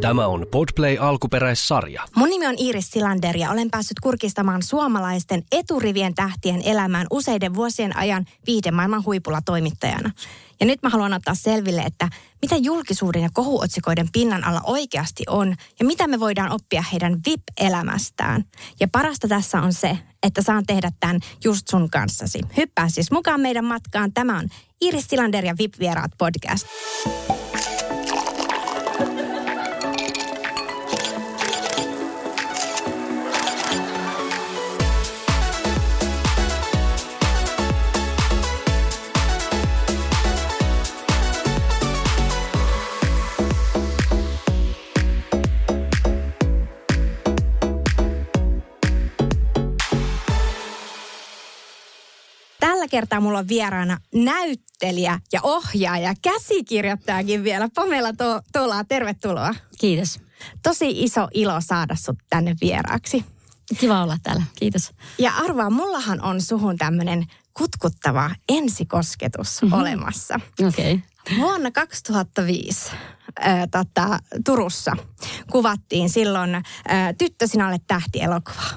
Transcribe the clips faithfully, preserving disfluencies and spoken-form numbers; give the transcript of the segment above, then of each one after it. Tämä on Podplay alkuperäissarja. Mun nimi on Iiris Silander ja olen päässyt kurkistamaan suomalaisten eturivien tähtien elämään useiden vuosien ajan viihdemaailman huipulla toimittajana. Ja nyt mä haluan ottaa selville, että mitä julkisuuden ja kohuotsikoiden pinnan alla oikeasti on ja mitä me voidaan oppia heidän V I P-elämästään. Ja parasta tässä on se, että saan tehdä tämän just sun kanssasi. Hyppää siis mukaan meidän matkaan. Tämä on Iiris Silander ja V I P-vieraat podcast. Tällä kertaa mulla on vieraana näyttelijä ja ohjaaja, käsikirjoittajakin vielä, Pamela Tola. Tervetuloa. Kiitos. Tosi iso ilo saada sut tänne vieraaksi. Kiva olla täällä, kiitos. Ja arvaa, mullahan on suhun tämmönen kutkuttava ensikosketus mm-hmm. olemassa. Okei. Okay. Vuonna kaksituhattaviisi ää, tata, Turussa kuvattiin silloin ää, Tyttö sinä olet tähti -elokuvaa.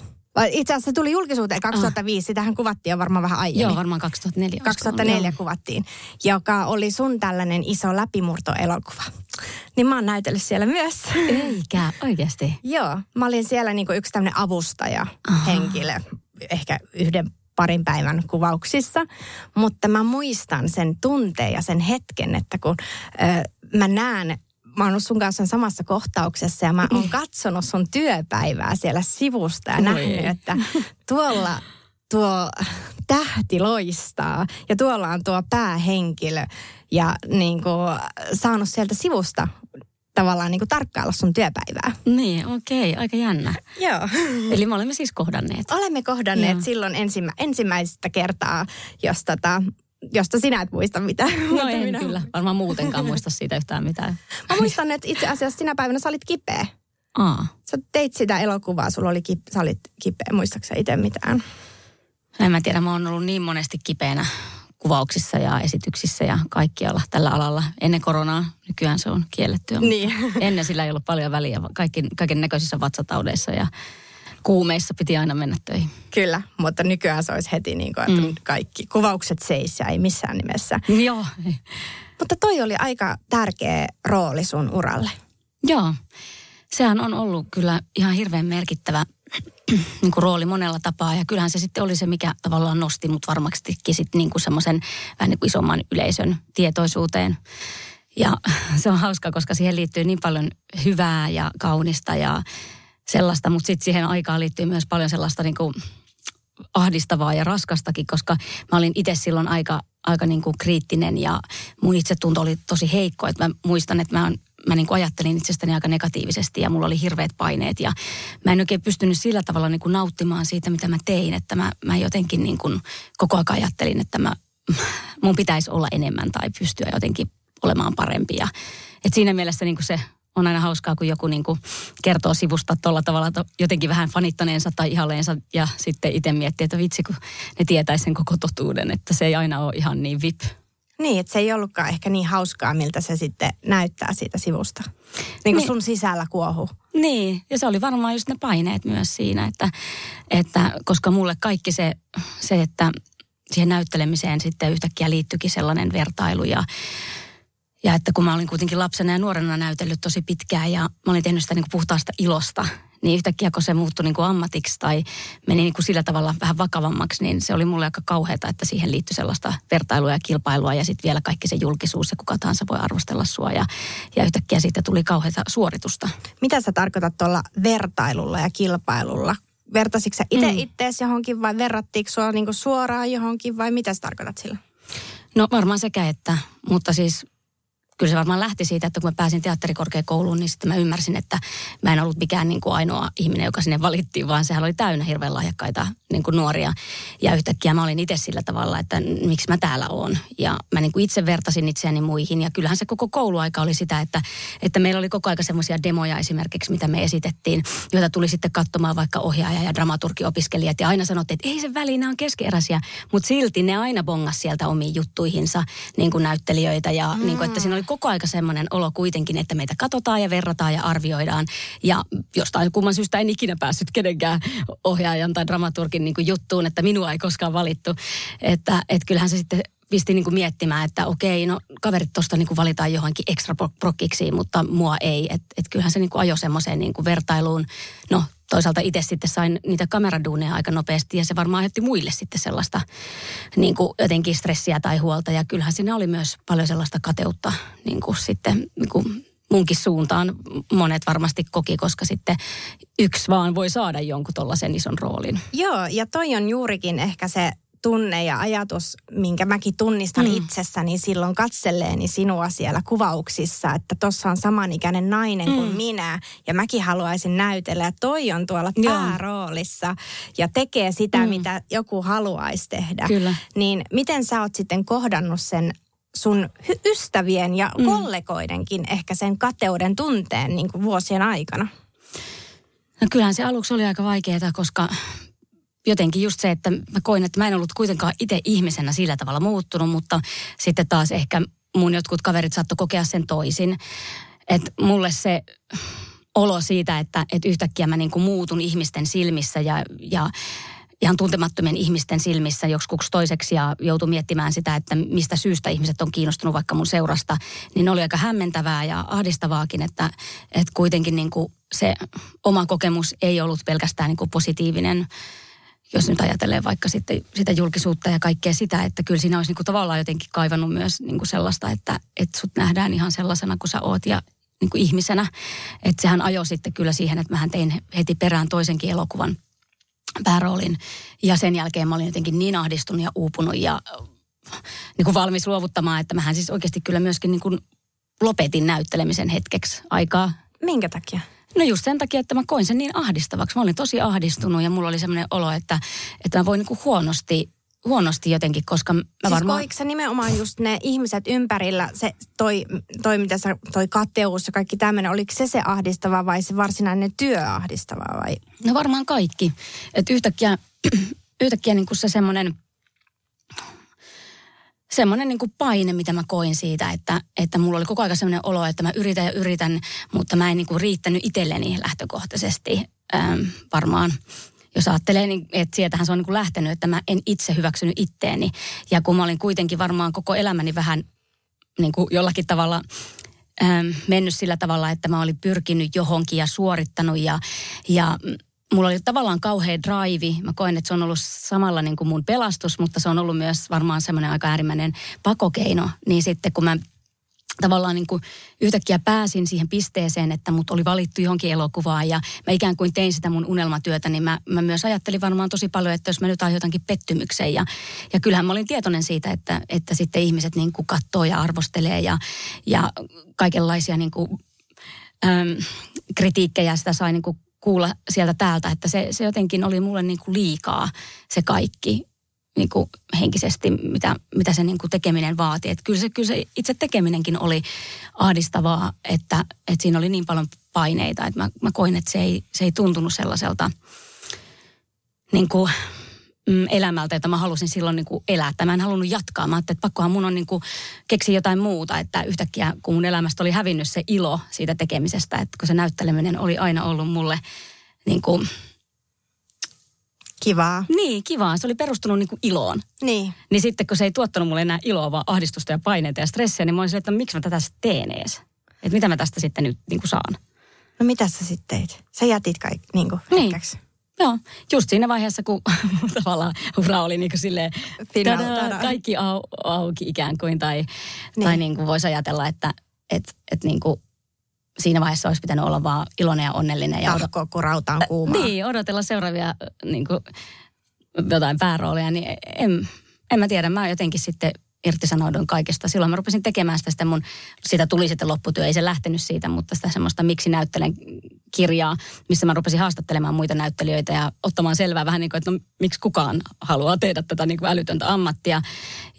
Itse asiassa se tuli julkisuuteen kaksituhattaviisi, ah. sitähän kuvattiin jo varmaan vähän aiemmin. Joo, varmaan kaksituhattaneljä. kaksituhattaneljä joo. Kuvattiin, joka oli sun tällainen iso läpimurtoelokuva. Niin mä oon näytellyt siellä myös. Eikä, oikeasti? Joo, mä olin siellä niinku yksi tämmöinen avustaja henkilö, ehkä yhden parin päivän kuvauksissa. Mutta mä muistan sen tunteen ja sen hetken, että kun ö, mä näen... Mä oon ollut sun kanssa samassa kohtauksessa ja mä oon katsonut sun työpäivää siellä sivusta ja nähnyt, että tuolla tuo tähti loistaa ja tuolla on tuo päähenkilö ja niin kuin saanut sieltä sivusta tavallaan niin kuin tarkkailla sun työpäivää. Niin, okei, okay, aika jännä. Joo. Eli me olemme siis kohdanneet. Olemme kohdanneet Joo. silloin ensimmä, ensimmäistä kertaa, jos tota... Josta sinä et muista mitään. No en minä... kyllä. Varmaan muutenkaan muista siitä yhtään mitään. Mä muistan, että itse asiassa sinä päivänä sä olit kipeä. Aa. Sä teit sitä elokuvaa, sulla oli ki... sä olit kipeä. Muistatko sä itse mitään? En mä tiedä, mä oon ollut niin monesti kipeänä kuvauksissa ja esityksissä ja kaikkialla tällä alalla. Ennen koronaa, nykyään se on kiellettyä. Niin. Ennen sillä ei ollut paljon väliä, kaikki, kaiken näköisissä vatsataudeissa ja... Kuumeissa piti aina mennä töihin. Kyllä, mutta nykyään se olisi heti niin kuin, että mm. kaikki kuvaukset seis ja ei missään nimessä. Joo. Mutta toi oli aika tärkeä rooli sun uralle. Joo, sehän on ollut kyllä ihan hirveän merkittävä niin kuin rooli monella tapaa. Ja kyllähän se sitten oli se, mikä tavallaan nosti mut varmastikin sitten niin kuin semmoisen vähän niin kuin isomman yleisön tietoisuuteen. Ja se on hauskaa, koska siihen liittyy niin paljon hyvää ja kaunista ja... Sellaista, mutta sitten siihen aikaan liittyy myös paljon sellaista niin kuin ahdistavaa ja raskastakin, koska mä olin itse silloin aika, aika niin kuin kriittinen ja mun itsetunto oli tosi heikko. Et mä muistan, että mä, mä niin kuin ajattelin itsestäni aika negatiivisesti ja mulla oli hirveät paineet ja mä en oikein pystynyt sillä tavalla niin kuin nauttimaan siitä, mitä mä tein. Että mä, mä jotenkin niin kuin koko ajan ajattelin, että mä, mun pitäisi olla enemmän tai pystyä jotenkin olemaan parempi. Ja, et siinä mielessä niin kuin se... On aina hauskaa, kun joku niin kuin kertoo sivusta tuolla tavalla jotenkin vähän fanittaneensa tai ihaleensa ja sitten itse miettii, että vitsi, kun ne tietäisi sen koko totuuden, että se ei aina ole ihan niin vip. Niin, että se ei ollutkaan ehkä niin hauskaa, miltä se sitten näyttää siitä sivusta. Niin kuin niin. Sun sisällä kuohuu. Niin, ja se oli varmaan just ne paineet myös siinä, että, että koska mulle kaikki se, se, että siihen näyttelemiseen sitten yhtäkkiä liittyikin sellainen vertailu ja... Ja että kun mä olin kuitenkin lapsena ja nuorena näytellyt tosi pitkään ja mä olin tehnyt sitä niin kuin puhtaasta ilosta, niin yhtäkkiä kun se muuttui niin kuin ammatiksi tai meni niin kuin sillä tavalla vähän vakavammaksi, niin se oli mulle aika kauheata, että siihen liittyi sellaista vertailua ja kilpailua ja sitten vielä kaikki se julkisuus ja kuka tahansa voi arvostella sua ja, ja yhtäkkiä siitä tuli kauheata suoritusta. Mitä sä tarkoitat tuolla vertailulla ja kilpailulla? Vertasitko sä itse mm. itteesi johonkin vai verrattiinko sua niin kuin suoraan johonkin vai mitä sä tarkoitat sillä? No varmaan sekä että, mutta siis... Kyllä se varmaan lähti siitä, että kun mä pääsin teatterikorkeakouluun, niin sitten mä ymmärsin, että mä en ollut mikään niin kuin ainoa ihminen, joka sinne valittiin, vaan sehän oli täynnä hirveän lahjakkaita niin kuin nuoria. Ja yhtäkkiä mä olin itse sillä tavalla, että miksi mä täällä oon. Ja mä niin kuin itse vertasin itseäni muihin. Ja kyllähän se koko kouluaika oli sitä, että, että meillä oli koko aika semmoisia demoja esimerkiksi, mitä me esitettiin, joita tuli sitten katsomaan vaikka ohjaaja ja dramaturgiopiskelijat. Ja aina sanottiin, että ei se väliin, nämä on keskeneräisiä. Mutta silti ne aina bongas sieltä omiin juttuihinsa niin kuin näyttelijöitä ja mm. niin kuin, että siinä oli koko aika semmoinen olo kuitenkin, että meitä katsotaan ja verrataan ja arvioidaan. Ja jostain kumman syystä en ikinä päässyt kenenkään ohjaajan tai dramaturgin niin kuin juttuun, että minua ei koskaan valittu. Että et kyllähän se sitten pisti niin kuin miettimään, että okei, no kaverit tuosta niin kuin valitaan johonkin ekstra prokkiksi, mutta mua ei. Että et kyllähän se niin kuin ajoi semmoiseen niin kuin vertailuun. No toisaalta itse sitten sain niitä kameraduuneja aika nopeasti ja se varmaan aiheutti muille sitten sellaista niin kuin jotenkin stressiä tai huolta. Ja kyllähän siinä oli myös paljon sellaista kateutta niin kuin sitten niin kuin munkin suuntaan monet varmasti koki, koska sitten yksi vaan voi saada jonkun tollaisen ison roolin. Joo, ja toi on juurikin ehkä se tunne ja ajatus, minkä mäkin tunnistan mm. itsessäni silloin katselleeni sinua siellä kuvauksissa, että tossa on samanikäinen nainen mm. kuin minä ja mäkin haluaisin näytellä ja toi on tuolla pääroolissa ja tekee sitä, mm. mitä joku haluaisi tehdä. Kyllä. Niin miten sä oot sitten kohdannut sen sun ystävien ja mm. kollegoidenkin ehkä sen kateuden tunteen niin kuin vuosien aikana? No kyllähän se aluksi oli aika vaikeaa, koska jotenkin just se, että mä koin, että mä en ollut kuitenkaan itse ihmisenä sillä tavalla muuttunut, mutta sitten taas ehkä mun jotkut kaverit saattoi kokea sen toisin. Että mulle se olo siitä, että, että yhtäkkiä mä niin kuin muutun ihmisten silmissä ja, ja ihan tuntemattomien ihmisten silmissä joksikuksi toiseksi ja joutui miettimään sitä, että mistä syystä ihmiset on kiinnostunut vaikka mun seurasta, niin oli aika hämmentävää ja ahdistavaakin, että, että kuitenkin niin kuin se oma kokemus ei ollut pelkästään niin kuin positiivinen. Jos nyt ajatellaan vaikka sitten sitä julkisuutta ja kaikkea sitä, että kyllä siinä olisi niin kuin tavallaan jotenkin kaivannut myös niin kuin sellaista, että, että sut nähdään ihan sellaisena kuin sä oot ja niin kuin ihmisenä. Että sehän ajoi sitten kyllä siihen, että mähän tein heti perään toisenkin elokuvan pääroolin. Ja sen jälkeen mä olin jotenkin niin ahdistunut ja uupunut ja niin kuin valmis luovuttamaan, että mähän siis oikeasti kyllä myöskin niin kuin lopetin näyttelemisen hetkeksi aikaa. Minkä takia? No just sen takia, että mä koin sen niin ahdistavaksi. Mä olin tosi ahdistunut ja mulla oli semmoinen olo, että, että mä voin niin kuin huonosti, huonosti jotenkin, koska mä siis varmaan... Siis koitko sä nimenomaan just ne ihmiset ympärillä, se toi, toi mitä sä, toi kateus ja kaikki tämmöinen, oliko se se ahdistava vai se varsinainen työ ahdistavaa vai? No varmaan kaikki. Että yhtäkkiä, yhtäkkiä niin kuin se semmoinen... Semmoinen niin kuin paine, mitä mä koin siitä, että, että mulla oli koko ajan semmoinen olo, että mä yritän ja yritän, mutta mä en niin kuin riittänyt itselleni lähtökohtaisesti ähm, varmaan. Jos ajattelee, niin, että sieltähän se on niin kuin lähtenyt, että mä en itse hyväksynyt itteeni. Ja kun mä olin kuitenkin varmaan koko elämäni vähän niin kuin jollakin tavalla ähm, mennyt sillä tavalla, että mä olin pyrkinyt johonkin ja suorittanut ja... ja mulla oli tavallaan kauhea drive. Mä koen, että se on ollut samalla niin kuin mun pelastus, mutta se on ollut myös varmaan semmoinen aika äärimmäinen pakokeino. Niin sitten kun mä tavallaan niin kuin yhtäkkiä pääsin siihen pisteeseen, että mut oli valittu johonkin elokuvaan ja mä ikään kuin tein sitä mun unelmatyötä, niin mä, mä myös ajattelin varmaan tosi paljon, että jos mä nyt aiheutankin pettymyksen. Ja, ja kyllähän mä olin tietoinen siitä, että, että sitten ihmiset niin kuin katsoo ja arvostelee ja, ja kaikenlaisia niin kuin, äm, kritiikkejä sitä sai niin kuin kuulla sieltä täältä, että se, se jotenkin oli mulle niin kuin liikaa se kaikki niin kuin henkisesti, mitä, mitä se niin kuin tekeminen vaati. Että kyllä se, kyllä se itse tekeminenkin oli ahdistavaa, että, että siinä oli niin paljon paineita, että mä, mä koin, että se ei, se ei tuntunut sellaiselta niin kuin elämältä, jota mä halusin silloin niin kuin elää. Mä en halunnut jatkaa. Mä ajattelin, että pakkohan mun on niin kuin keksiä jotain muuta, että yhtäkkiä kun mun elämästä oli hävinnyt se ilo siitä tekemisestä, että kun se näytteleminen oli aina ollut mulle niin kuin... Kivaa. Niin, kivaa. Se oli perustunut niin kuin iloon. Niin. Niin sitten kun se ei tuottanut mulle enää iloa, vaan ahdistusta ja paineita ja stressiä, niin mä olin silleen, että miksi mä tätä teen ees? Että mitä mä tästä sitten nyt niin kuin saan? No mitä sä sitten teit? Sä jätit kaikki niin kuin hetkäksi. Niin. Joo, just siinä vaiheessa, kun tavallaan ura oli niin kuin silleen, tadaa, kaikki au, auki ikään kuin, tai, niin. tai niin kuin voisi ajatella, että et, et niin kuin siinä vaiheessa olisi pitänyt olla vaan iloinen ja onnellinen. Tarkko, kun rauta on kuumaa. Niin, odotella seuraavia niin kuin jotain päärooleja, niin en, en mä tiedä, mä jotenkin sitten irtisanouduin kaikesta. Silloin mä rupesin tekemään sitä, sitä mun, sitä tuli sitten lopputyö, ei se lähtenyt siitä, mutta sitä semmoista miksi näyttelen kirjaa, missä mä rupesin haastattelemaan muita näyttelijöitä ja ottamaan selvää vähän niin kuin, että no, miksi kukaan haluaa tehdä tätä niin kuin älytöntä ammattia.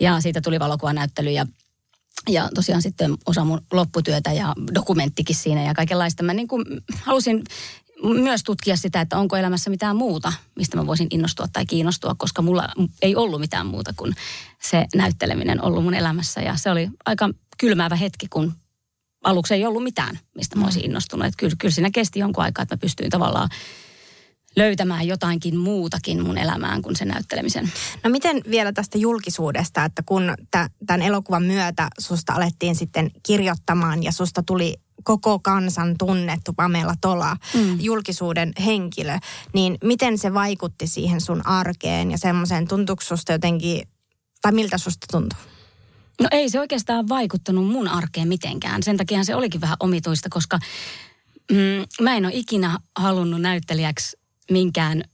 Ja siitä tuli valokuvanäyttely ja, ja tosiaan sitten osa mun lopputyötä ja dokumenttikin siinä ja kaikenlaista. Mä niin kuin halusin myös tutkia sitä, että onko elämässä mitään muuta, mistä mä voisin innostua tai kiinnostua, koska mulla ei ollut mitään muuta kuin se näytteleminen ollut mun elämässä. Ja se oli aika kylmäävä hetki, kun aluksi ei ollut mitään, mistä mä olisin innostunut. Että kyllä, kyllä siinä kesti jonkun aikaa, että mä pystyin tavallaan löytämään jotainkin muutakin mun elämään kuin sen näyttelemisen. No miten vielä tästä julkisuudesta, että kun tämän elokuvan myötä susta alettiin sitten kirjoittamaan ja susta tuli koko kansan tunnettu Pamela Tola, mm. julkisuuden henkilö, niin miten se vaikutti siihen sun arkeen ja semmoiseen, tuntuuko susta jotenkin, tai miltä susta tuntuu? No ei se oikeastaan vaikuttanut mun arkeen mitenkään. Sen takiahan se olikin vähän omituista, koska mm, mä en ole ikinä halunnut näyttelijäksi minkään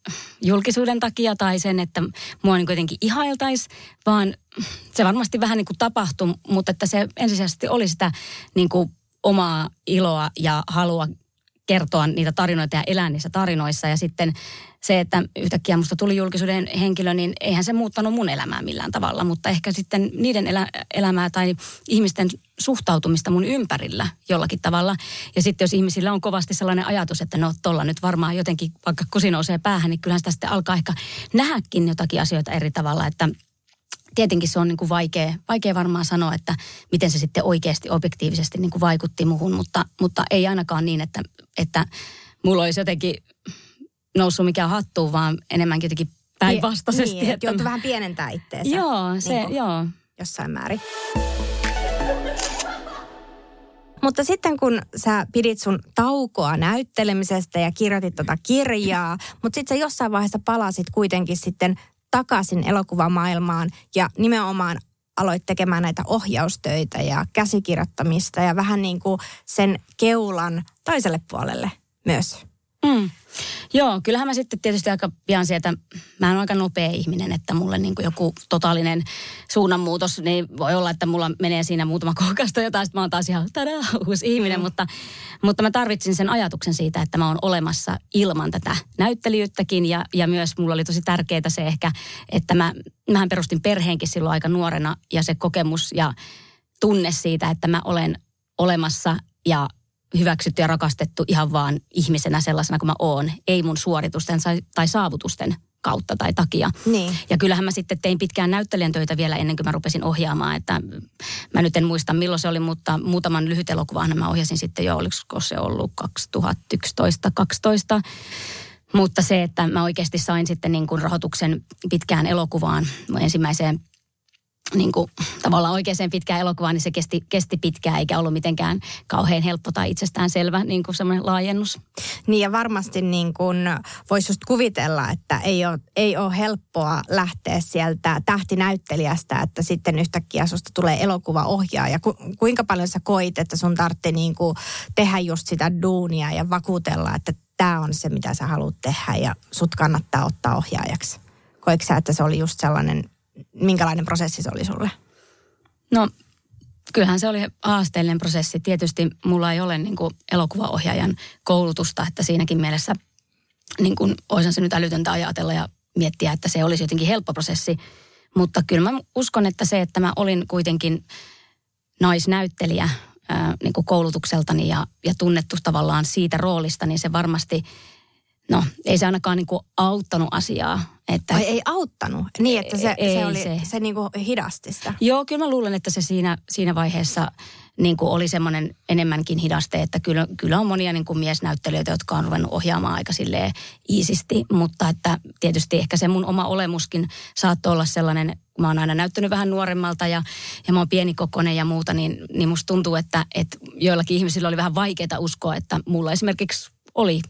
julkisuuden takia tai sen, että mua niin kuitenkin ihailtaisi, vaan se varmasti vähän niin kuin tapahtui, mutta että se ensisijaisesti oli sitä niin kuin omaa iloa ja halua kertoa niitä tarinoita ja elää niissä tarinoissa. Ja sitten se, että yhtäkkiä musta tuli julkisuuden henkilö, niin eihän se muuttanut mun elämää millään tavalla. Mutta ehkä sitten niiden elä, elämää tai ihmisten suhtautumista mun ympärillä jollakin tavalla. Ja sitten jos ihmisillä on kovasti sellainen ajatus, että no tolla nyt varmaan jotenkin, vaikka kusi nousee päähän, niin kyllähän sitä sitten alkaa ehkä nähdäkin jotakin asioita eri tavalla, että tietenkin se on niin kuin vaikea, vaikea varmaan sanoa, että miten se sitten oikeasti objektiivisesti niin kuin vaikutti muhun, mutta, mutta ei ainakaan niin, että, että mulla olisi jotenkin noussut mikään hattuun, vaan enemmänkin jotenkin päinvastaisesti. Niin, että joutuu vähän pienentää itteensä. Joo, se, niin joo. Jossain määrin. Mutta sitten kun sä pidit sun taukoa näyttelemisestä ja kirjoitit tota kirjaa, mutta sitten sä jossain vaiheessa palasit kuitenkin sitten takaisin elokuvamaailmaan ja nimenomaan aloit tekemään näitä ohjaustöitä ja käsikirjoittamista ja vähän niin kuin sen keulan toiselle puolelle myös. Mm. Joo, kyllähän mä sitten tietysti aika pian sieltä, mä en ole aika nopea ihminen, että mulle niin kuin joku totaalinen suunnanmuutos, niin voi olla, että mulla menee siinä muutama koukasta jotain, sitten mä oon taas ihan tadaa, uusi ihminen, mm. mutta, mutta mä tarvitsin sen ajatuksen siitä, että mä oon olemassa ilman tätä näyttelijyyttäkin ja, ja myös mulla oli tosi tärkeää se ehkä, että mä, mähän perustin perheenkin silloin aika nuorena ja se kokemus ja tunne siitä, että mä olen olemassa ja hyväksytty ja rakastettu ihan vaan ihmisenä sellaisena kuin mä oon, ei mun suoritusten tai saavutusten kautta tai takia. Niin. Ja kyllähän mä sitten tein pitkään näyttelijän töitä vielä ennen kuin mä rupesin ohjaamaan, että mä nyt en muista milloin se oli, mutta muutaman lyhyt elokuvan mä ohjasin sitten jo, oliko se ollut kaksituhattayksitoista kaksitoista. Mutta se, että mä oikeasti sain sitten niin kuin rahoituksen pitkään elokuvaan, mun ensimmäiseen niin kuin tavallaan oikeaan pitkään elokuvaan, niin se kesti, kesti pitkään, eikä ollut mitenkään kauhean helppo tai itsestäänselvä niin kuin semmoinen laajennus. Niin ja varmasti niin kuin voisi just kuvitella, että ei ole, ei ole helppoa lähteä sieltä tähtinäyttelijästä, että sitten yhtäkkiä susta tulee elokuvaohjaaja. Ku, kuinka paljon sä koit, että sun tarvitsee niin kuin tehdä just sitä duunia ja vakuutella, että tämä on se, mitä sä haluat tehdä ja sut kannattaa ottaa ohjaajaksi? Koitko sä, että se oli just sellainen... Minkälainen prosessi se oli sulle? No, kyllähän se oli haasteellinen prosessi. Tietysti mulla ei ole niin kuin elokuvaohjaajan koulutusta, että siinäkin mielessä niin kuin olisin se nyt älytöntä ajatella ja miettiä, että se olisi jotenkin helppo prosessi. Mutta kyllä mä uskon, että se, että mä olin kuitenkin naisnäyttelijä ää, niin kuin koulutukseltani ja, ja tunnettu tavallaan siitä roolista, niin se varmasti... No, ei se ainakaan niin kuin auttanut asiaa. Että ai ei auttanut? Niin, että se, se, oli, se. se niin kuin hidasti sitä. Joo, kyllä mä luulen, että se siinä, siinä vaiheessa niin kuin oli semmoinen enemmänkin hidaste, että kyllä, kyllä on monia niin kuin miesnäyttelijöitä, jotka on ruvennut ohjaamaan aika silleen iisisti, mutta että tietysti ehkä se mun oma olemuskin saattoi olla sellainen, mä oon aina näyttänyt vähän nuoremmalta ja, ja mä oon pienikokoinen ja muuta, niin, niin musta tuntuu, että, että joillakin ihmisillä oli vähän vaikeaa uskoa, että mulla esimerkiksi oli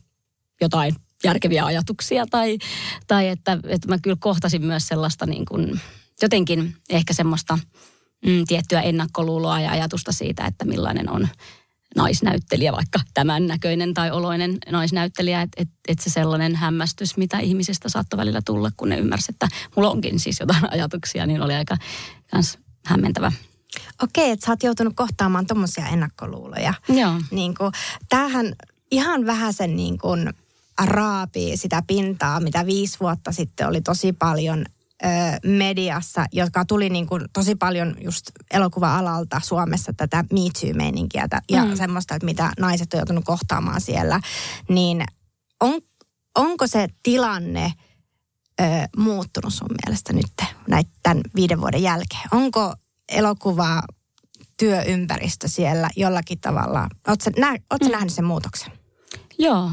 jotain järkeviä ajatuksia tai, tai että, että mä kyllä kohtasin myös sellaista niin kuin jotenkin ehkä semmoista mm, tiettyä ennakkoluuloa ja ajatusta siitä, että millainen on naisnäyttelijä, vaikka tämän näköinen tai oloinen naisnäyttelijä, että et, et se sellainen hämmästys, mitä ihmisistä saattoi välillä tulla, kun ne ymmärsi, että mulla onkin siis jotain ajatuksia, niin oli aika kans hämmentävä. Okei, että sä oot joutunut kohtaamaan tommosia ennakkoluuloja. Joo. Niin kuin, tämähän ihan vähän sen niin kuin raapii sitä pintaa, mitä viisi vuotta sitten oli tosi paljon ö, mediassa, jotka tuli niin kuin tosi paljon just elokuva-alalta Suomessa tätä Me Too-meininkiä ja mm. semmoista, että mitä naiset on joutunut kohtaamaan siellä. Niin on, onko se tilanne ö, muuttunut sun mielestä nyt näin, tämän viiden vuoden jälkeen? Onko elokuva työympäristö siellä jollakin tavalla? Ootko sä, nä, ootko sä mm. nähnyt sen muutoksen? Joo,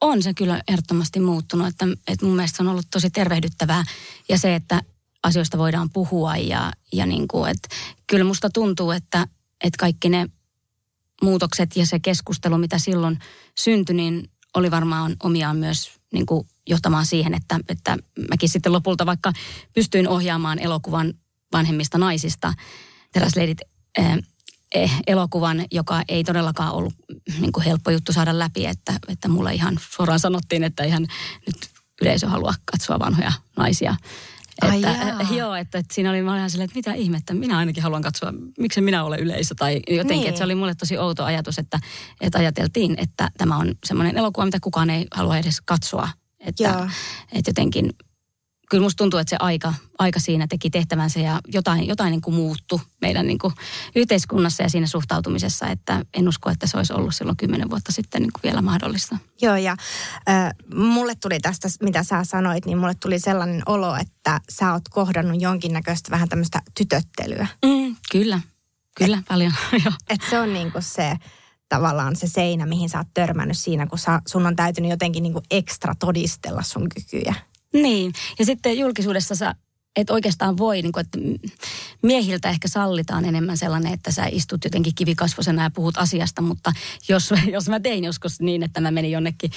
on se kyllä ehdottomasti muuttunut. Että, että mun mielestä se on ollut tosi tervehdyttävää. Ja se, että asioista voidaan puhua. Ja, ja niin kuin, että kyllä musta tuntuu, että, että kaikki ne muutokset ja se keskustelu, mitä silloin syntyi, niin oli varmaan omiaan myös niin kuin johtamaan siihen, että, että mäkin sitten lopulta vaikka pystyin ohjaamaan elokuvan vanhemmista naisista, teräsleidit eh, eh, elokuvan, joka ei todellakaan ollut niin kuin helppo juttu saada läpi, että, että mulla ihan suoraan sanottiin, että ihan nyt yleisö haluaa katsoa vanhoja naisia. Että, äh, joo, että, että siinä oli mä olin ihan silleen, että mitä ihmettä, minä ainakin haluan katsoa, miksen minä olen yleisö tai jotenkin, niin. Että se oli mulle tosi outo ajatus, että, että ajateltiin, että tämä on semmoinen elokuva, mitä kukaan ei halua edes katsoa, että, että jotenkin, kyllä musta tuntuu, että se aika, aika siinä teki tehtävänsä ja jotain, jotain niin kuin muuttui meidän niin kuin yhteiskunnassa ja siinä suhtautumisessa, että en usko, että se olisi ollut silloin kymmenen vuotta sitten niin kuin vielä mahdollista. Joo ja äh, mulle tuli tästä, mitä sä sanoit, niin mulle tuli sellainen olo, että sä oot kohdannut jonkinnäköistä vähän tämmöistä tytöttelyä. Mm, kyllä, kyllä et, paljon. Että se on niin kuin se tavallaan se seinä, mihin sä oot törmännyt siinä, kun sä, sun on täytynyt jotenkin niin kuin ekstra todistella sun kykyjä. Niin, ja sitten julkisuudessa sä et oikeastaan voi, niin kun, että miehiltä ehkä sallitaan enemmän sellainen, että sä istut jotenkin kivikasvosena ja puhut asiasta, mutta jos, jos mä tein joskus niin, että mä menin jonnekin,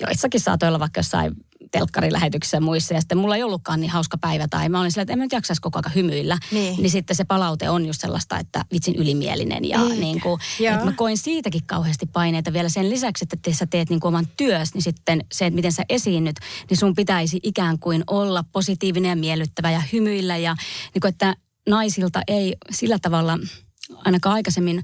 joissakin saatoin olla vaikka jossain telkkarilähetyksissä ja muissa, ja sitten mulla ei ollutkaan niin hauska päivä, tai mä olin sillä, että en mä nyt jaksaisi koko ajan hymyillä, niin, niin sitten se palaute on just sellaista, että vitsin ylimielinen, ja eikä, niin kuin, että mä koin siitäkin kauheasti paineita vielä sen lisäksi, että te, sä teet niin kuin oman työs, niin sitten se, että miten sä esiinnyt, niin sun pitäisi ikään kuin olla positiivinen ja miellyttävä ja hymyillä, ja niin kuin, että naisilta ei sillä tavalla ainakaan aikaisemmin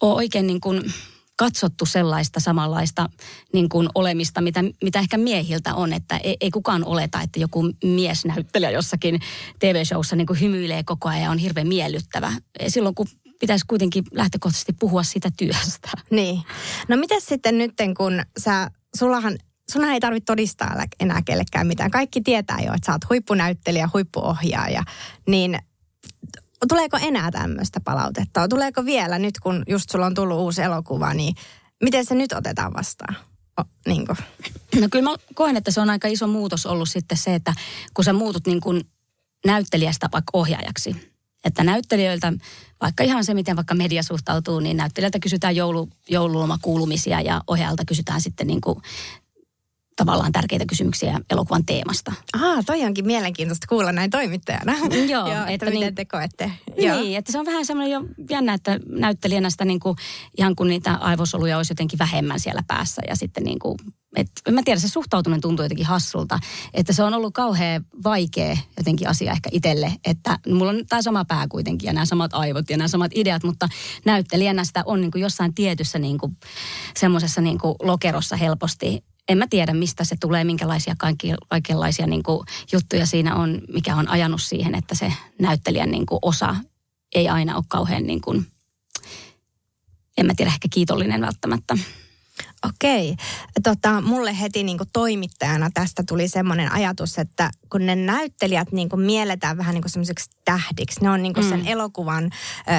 ole oikein niin kuin katsottu sellaista samanlaista niin kuin olemista, mitä, mitä ehkä miehiltä on, että ei, ei kukaan oleta, että joku miesnäyttelijä jossakin T V-showssa niin kuin hymyilee koko ajan ja on hirveän miellyttävä. Silloin kun pitäisi kuitenkin lähtökohtaisesti puhua sitä työstä. Niin. No mitäs sitten nyt, kun sä, sullahan, sunhan ei tarvitse todistaa enää kellekään mitään. Kaikki tietää jo, että sä oot huippunäyttelijä, huippuohjaaja, niin tuleeko enää tämmöistä palautetta? Tuleeko vielä nyt, kun just sulla on tullut uusi elokuva, niin miten se nyt otetaan vastaan? O, niin kuin. No kyllä mä koen, että se on aika iso muutos ollut sitten se, että kun sä muutut niin kuin näyttelijästä vaikka ohjaajaksi. Että näyttelijöiltä, vaikka ihan se, miten vaikka media suhtautuu, niin näyttelijältä kysytään joulu, joululomakuulumisia ja ohjaajalta kysytään sitten niin kuin tavallaan tärkeitä kysymyksiä elokuvan teemasta. Aha, toi onkin mielenkiintoista kuulla näin toimittajana. Joo. Joo, että, että miten niin, te koette. Joo. Niin, että se on vähän semmoinen jo jännä, että näyttelijänä sitä niin kuin, ihan kun niitä aivosoluja olisi jotenkin vähemmän siellä päässä. Ja sitten niin kuin, että mä tiedän, se suhtautuminen tuntuu jotenkin hassulta. Että se on ollut kauhean vaikea jotenkin asia ehkä itselle. Että mulla on tämä sama pää kuitenkin ja nämä samat aivot ja nämä samat ideat, mutta näyttelijänä sitä on niin kuin jossain tietyssä niin kuin semmoisessa niin kuin lokerossa helposti. En mä tiedä, mistä se tulee, minkälaisia kaikenlaisia niin kuin juttuja siinä on, mikä on ajanut siihen, että se näyttelijän niin kuin osa ei aina ole kauhean, niin kuin, en mä tiedä, ehkä kiitollinen välttämättä. Okei. Tota, mulle heti niin kuin toimittajana tästä tuli semmoinen ajatus, että kun ne näyttelijät niin kuin mielletään vähän niin kuin semmoiseksi tähdiksi, ne on niin kuin mm. sen elokuvan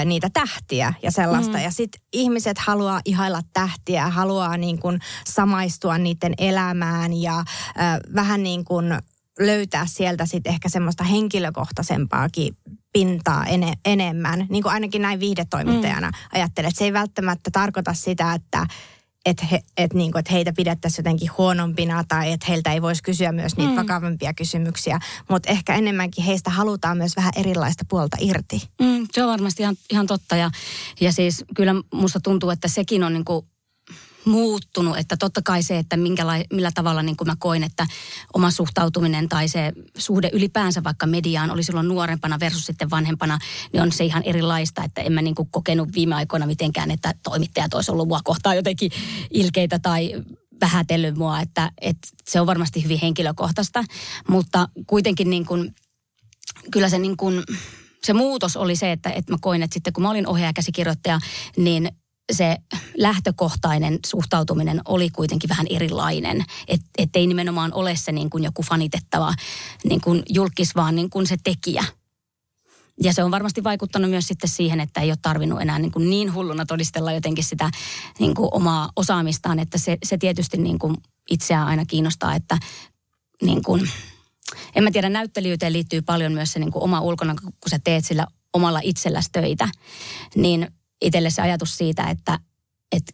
ö, niitä tähtiä ja sellaista. Mm. Ja sitten ihmiset haluaa ihailla tähtiä, haluaa niin kuin samaistua niiden elämään ja ö, vähän niin kuin löytää sieltä sitten ehkä semmoista henkilökohtaisempaakin pintaa ene, enemmän. Niin kuin ainakin näin viihdetoimittajana mm. ajattelen, että se ei välttämättä tarkoita sitä, että Että he, et niinku, et heitä pidettäisiin jotenkin huonompina tai että heiltä ei voisi kysyä myös niitä mm. vakavampia kysymyksiä. Mutta ehkä enemmänkin heistä halutaan myös vähän erilaista puolta irti. Mm, se on varmasti ihan, ihan totta. Ja, ja siis kyllä musta tuntuu, että sekin on niinku muuttunut. Että totta kai se, että minkäla- millä tavalla niinku mä koin, että oma suhtautuminen tai se suhde ylipäänsä vaikka mediaan oli silloin nuorempana versus sitten vanhempana, niin on se ihan erilaista. Että en mä niinku kokenut viime aikoina mitenkään, että toimittajat olisi ollut mua kohtaan jotenkin ilkeitä tai vähätellyt mua. Että, että se on varmasti hyvin henkilökohtaista, mutta kuitenkin niinku, kyllä se, niinku, se muutos oli se, että, että mä koin, että sitten kun mä olin ohjaaja ja käsikirjoittaja, niin se lähtökohtainen suhtautuminen oli kuitenkin vähän erilainen. Et, et ei nimenomaan ole se niin kuin joku fanitettava niin kuin julkis, vaan niin kuin se tekijä. Ja se on varmasti vaikuttanut myös sitten siihen, että ei ole tarvinnut enää niin, kuin niin hulluna todistella jotenkin sitä niin kuin omaa osaamistaan, että se, se tietysti niin kuin itseään aina kiinnostaa, että niin kuin, en mä tiedä, näyttelijyyteen liittyy paljon myös se niin kuin oma ulkona, kun sä teet sillä omalla itselläsi töitä, niin itselle se ajatus siitä, että, että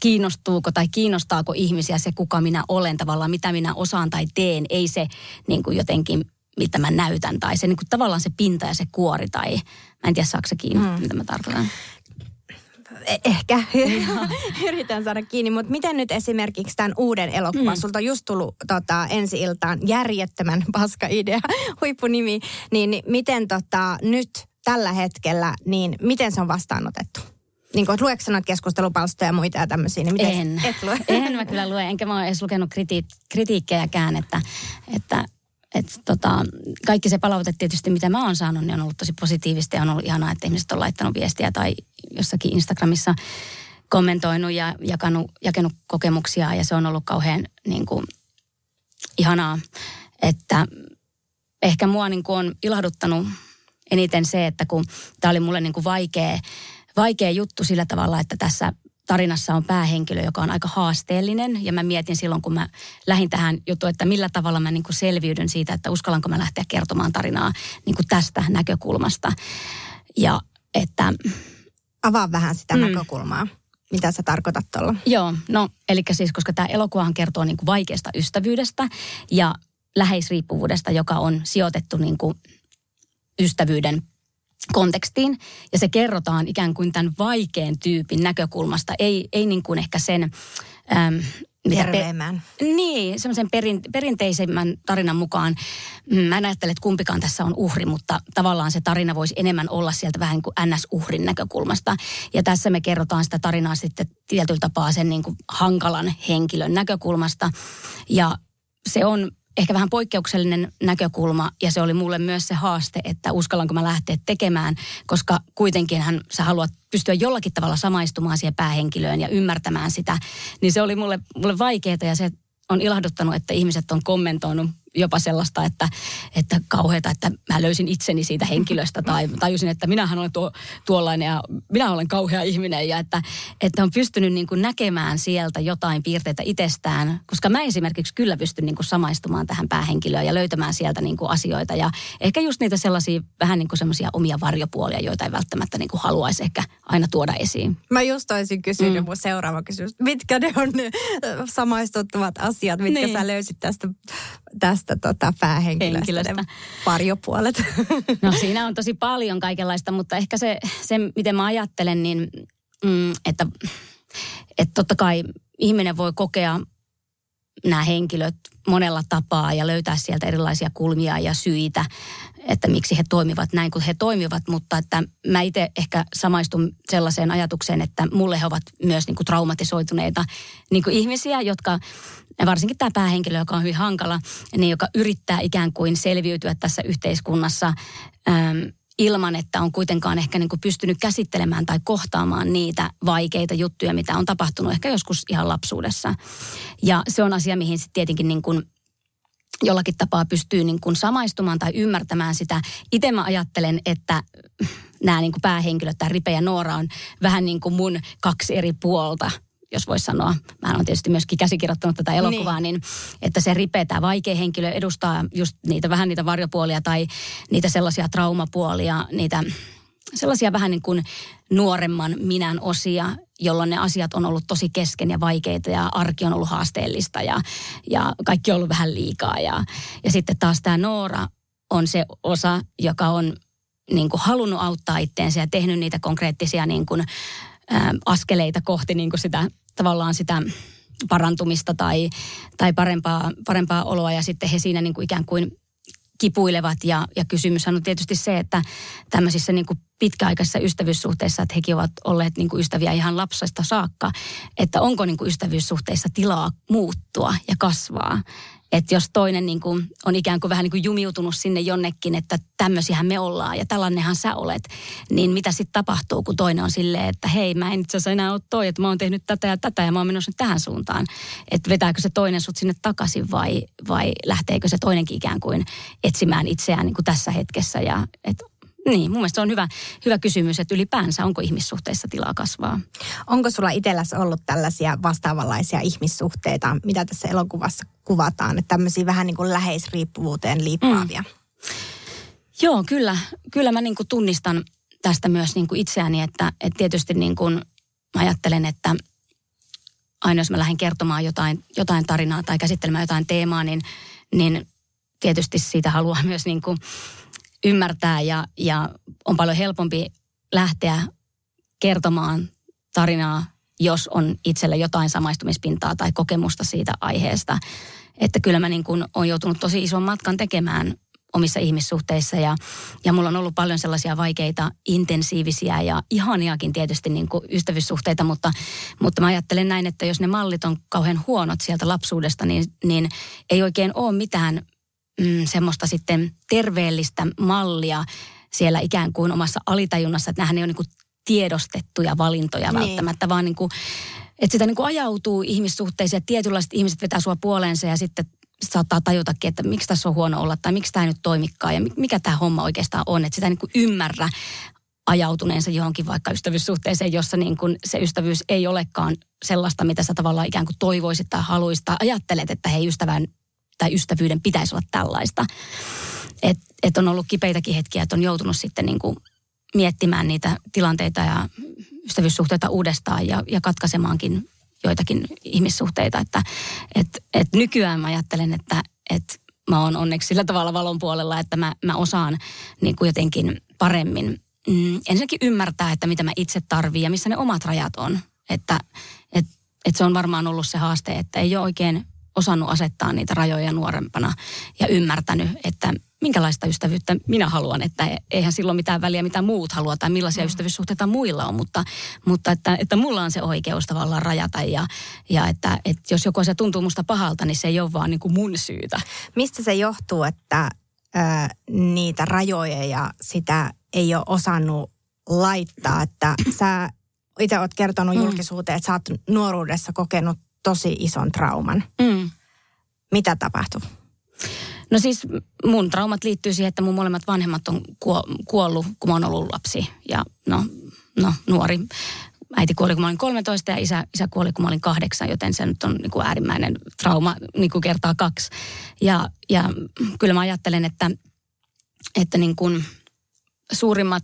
kiinnostuuko tai kiinnostaako ihmisiä se, kuka minä olen tavallaan, mitä minä osaan tai teen, ei se niin kuin jotenkin, mitä mä näytän, tai se niin kuin tavallaan se pinta ja se kuori, tai mä en tiedä, saako se kiinni, mm. mitä mä tarkoitan. Ehkä. Yritän saada kiinni, mutta miten nyt esimerkiksi tämän uuden elokuvan, mm. sulta on just tullut tota, ensi iltaan järjettömän paska-idea, huippunimi, niin, niin miten tota, nyt tällä hetkellä, niin miten se on vastaanotettu? Niin kuin, että lueeko sä noita keskustelupalstoja ja muita ja tämmöisiä, niin miten en. et lue? En mä kyllä lue, enkä mä ole edes lukenut kriti- kritiikkejäkään, että... että Että tota, kaikki se palaute tietysti, mitä mä oon saanut, niin on ollut tosi positiivista ja on ollut ihanaa, että ihmiset on laittanut viestiä tai jossakin Instagramissa kommentoinut ja jakanut, jakenut kokemuksia ja se on ollut kauhean niin kuin, ihanaa, että ehkä mua niin kuin on ilahduttanut eniten se, että kun tää oli mulle niin kuin vaikea, vaikea juttu sillä tavalla, että tässä tarinassa on päähenkilö, joka on aika haasteellinen ja mä mietin silloin, kun mä lähdin tähän juttuun, että millä tavalla mä niin kuin selviydyn siitä, että uskallanko mä lähteä kertomaan tarinaa niin kuin tästä näkökulmasta. Ja että... Avaa vähän sitä mm. näkökulmaa, mitä sä tarkoitat tuolla. Joo, no eli siis, koska tämä elokuvahan kertoo niin kuin vaikeasta ystävyydestä ja läheisriippuvuudesta, joka on sijoitettu niin kuin ystävyyden kontekstiin, ja se kerrotaan ikään kuin tämän vaikean tyypin näkökulmasta, ei, ei niin kuin ehkä sen... Äm, Terveemmän. Pe- niin, semmoisen perin, perinteisemmän tarinan mukaan. Mä en ajattele, että kumpikaan tässä on uhri, mutta tavallaan se tarina voisi enemmän olla sieltä vähän niin kuin N S-uhrin näkökulmasta. Ja tässä me kerrotaan sitä tarinaa sitten tietyllä tapaa sen niin kuin hankalan henkilön näkökulmasta. Ja se on... Ehkä vähän poikkeuksellinen näkökulma, ja se oli mulle myös se haaste, että uskallanko mä lähteä tekemään, koska kuitenkinhan sä haluat pystyä jollakin tavalla samaistumaan siihen päähenkilöön ja ymmärtämään sitä. Niin se oli mulle, mulle vaikeaa, ja se on ilahduttanut, että ihmiset on kommentoinut jopa sellaista, että, että kauheata, että mä löysin itseni siitä henkilöstä, tai tajusin, että minähän olen tuo, tuollainen, ja minä olen kauhea ihminen, ja että, että on pystynyt niin kuin näkemään sieltä jotain piirteitä itsestään, koska mä esimerkiksi kyllä pystyn niin kuin samaistumaan tähän päähenkilöön, ja löytämään sieltä niin kuin asioita, ja ehkä just niitä sellaisia, vähän niin kuin sellaisia omia varjopuolia, joita ei välttämättä niin kuin haluaisi ehkä aina tuoda esiin. Mä just olisin kysynyt mm. mun seuraava kysymys, mitkä ne on ne samaistuttavat asiat, mitkä niin. sä löysit tästä, tästä Tota, päähenkilöstä ne varjopuolet. No siinä on tosi paljon kaikenlaista, mutta ehkä se, se miten mä ajattelen, niin mm, että, että totta kai ihminen voi kokea nämä henkilöt monella tapaa ja löytää sieltä erilaisia kulmia ja syitä, että miksi he toimivat näin kuin he toimivat, mutta että mä itse ehkä samaistun sellaiseen ajatukseen, että mulle he ovat myös niin kuin traumatisoituneita niin kuin ihmisiä, jotka, varsinkin tämä päähenkilö, joka on hyvin hankala, niin joka yrittää ikään kuin selviytyä tässä yhteiskunnassa ähm, ilman, että on kuitenkaan ehkä niin kuin pystynyt käsittelemään tai kohtaamaan niitä vaikeita juttuja, mitä on tapahtunut ehkä joskus ihan lapsuudessa. Ja se on asia, mihin sitten tietenkin niin kuin jollakin tapaa pystyy niin kuin samaistumaan tai ymmärtämään sitä. Itse mä ajattelen, että nämä niin kuin päähenkilöt, tämä Ripe ja Noora, on vähän niin kuin mun kaksi eri puolta, jos voisi sanoa. Mä olen tietysti myöskin käsikirjoittanut tätä elokuvaa, niin, niin että se Ripe, tämä vaikea henkilö, edustaa just niitä vähän niitä varjopuolia tai niitä sellaisia traumapuolia, niitä sellaisia vähän niin kuin nuoremman minän osia, jolloin ne asiat on ollut tosi kesken ja vaikeita ja arki on ollut haasteellista ja, ja kaikki on ollut vähän liikaa. Ja, ja sitten taas tämä Noora on se osa, joka on niin kuin halunnut auttaa itteensä ja tehnyt niitä konkreettisia niin kuin askeleita kohti niin kuin sitä, tavallaan sitä parantumista tai, tai parempaa, parempaa oloa. Ja sitten he siinä niin kuin ikään kuin kipuilevat. Ja, ja kysymyshän on tietysti se, että tämmöisissä niin kuin pitkäaikaisessa ystävyyssuhteessa, että hekin ovat olleet niin kuin ystäviä ihan lapsesta saakka, että onko niin kuin ystävyyssuhteissa tilaa muuttua ja kasvaa. Että jos toinen niin kuin on ikään kuin vähän niin kuin jumiutunut sinne jonnekin, että tämmöisiähän me ollaan ja tällainenhan sä olet, niin mitä sitten tapahtuu, kun toinen on silleen, että hei, mä en itse asiassa enää ole toi, että mä oon tehnyt tätä ja tätä ja mä oon menossa tähän suuntaan. Että vetääkö se toinen sut sinne takaisin vai, vai lähteekö se toinenkin ikään kuin etsimään itseään niin kuin tässä hetkessä ja että niin, mun mielestä se on hyvä, hyvä kysymys, että ylipäänsä onko ihmissuhteissa tilaa kasvaa. Onko sulla itselläsi ollut tällaisia vastaavanlaisia ihmissuhteita, mitä tässä elokuvassa kuvataan, että tämmöisiä vähän niin kuin läheisriippuvuuteen liippaavia? Mm. Joo, kyllä. Kyllä mä niin kuin tunnistan tästä myös niin kuin itseäni, että, että tietysti niin kuin ajattelen, että aina jos mä lähden kertomaan jotain, jotain tarinaa tai käsittelemään jotain teemaa, niin, niin tietysti siitä haluaa myös niin kuin ymmärtää ja, ja on paljon helpompi lähteä kertomaan tarinaa, jos on itsellä jotain samaistumispintaa tai kokemusta siitä aiheesta. Että kyllä mä niin kuin olen joutunut tosi ison matkan tekemään omissa ihmissuhteissa ja, ja mulla on ollut paljon sellaisia vaikeita, intensiivisiä ja ihaniakin tietysti niin kuin ystävyyssuhteita, mutta, mutta mä ajattelen näin, että jos ne mallit on kauhean huonot sieltä lapsuudesta, niin, niin ei oikein ole mitään Mm, semmoista sitten terveellistä mallia siellä ikään kuin omassa alitajunnassa, että nämähän ei ole niin kuin tiedostettuja valintoja niin välttämättä, vaan niin kuin, että sitä niin kuin ajautuu ihmissuhteisiin ja tietynlaiset ihmiset vetää sua puoleensa ja sitten saattaa tajutakin, että miksi tässä on huono olla tai miksi tämä ei nyt toimikaan ja mikä tämä homma oikeastaan on, että sitä ei niin kuin ymmärrä ajautuneensa johonkin vaikka ystävyyssuhteeseen, jossa niin kuin se ystävyys ei olekaan sellaista, mitä sä tavallaan ikään kuin toivoisit tai haluisit tai ajattelet, että hei ystävän tai ystävyyden pitäisi olla tällaista. Että et on ollut kipeitäkin hetkiä, että on joutunut sitten niin kuin miettimään niitä tilanteita ja ystävyyssuhteita uudestaan ja, ja katkaisemaankin joitakin ihmissuhteita. Että et, et nykyään mä ajattelen, että et mä oon onneksi sillä tavalla valon puolella, että mä, mä osaan niin kuin jotenkin paremmin mm, ensinnäkin ymmärtää, että mitä mä itse tarvitsen ja missä ne omat rajat on. Että et, et se on varmaan ollut se haaste, että ei ole oikein osannut asettaa niitä rajoja nuorempana ja ymmärtänyt, että minkälaista ystävyyttä minä haluan, että eihän silloin mitään väliä, mitä muut haluaa tai millaisia mm. ystävyyssuhteita muilla on, mutta, mutta että, että mulla on se oikeus tavallaan rajata ja, ja että, että jos joku asia tuntuu musta pahalta, niin se ei ole vaan niin kuin mun syytä. Mistä se johtuu, että ö, niitä rajoja ja sitä ei ole osannut laittaa, että sä itse oot kertonut mm. julkisuuteen, että sä oot nuoruudessa kokenut tosi ison trauman. Mm. Mitä tapahtui? No siis mun traumat liittyy siihen, että mun molemmat vanhemmat on kuollut, kun mä oon ollut lapsi. Ja no, no nuori. Äiti kuoli, kun mä olin kolmetoista ja isä, isä kuoli, kun mä olin kahdeksan, joten se nyt on niin kuin äärimmäinen trauma niin kuin kertaa kaksi. Ja, ja kyllä mä ajattelen, että, että niin kuin suurimmat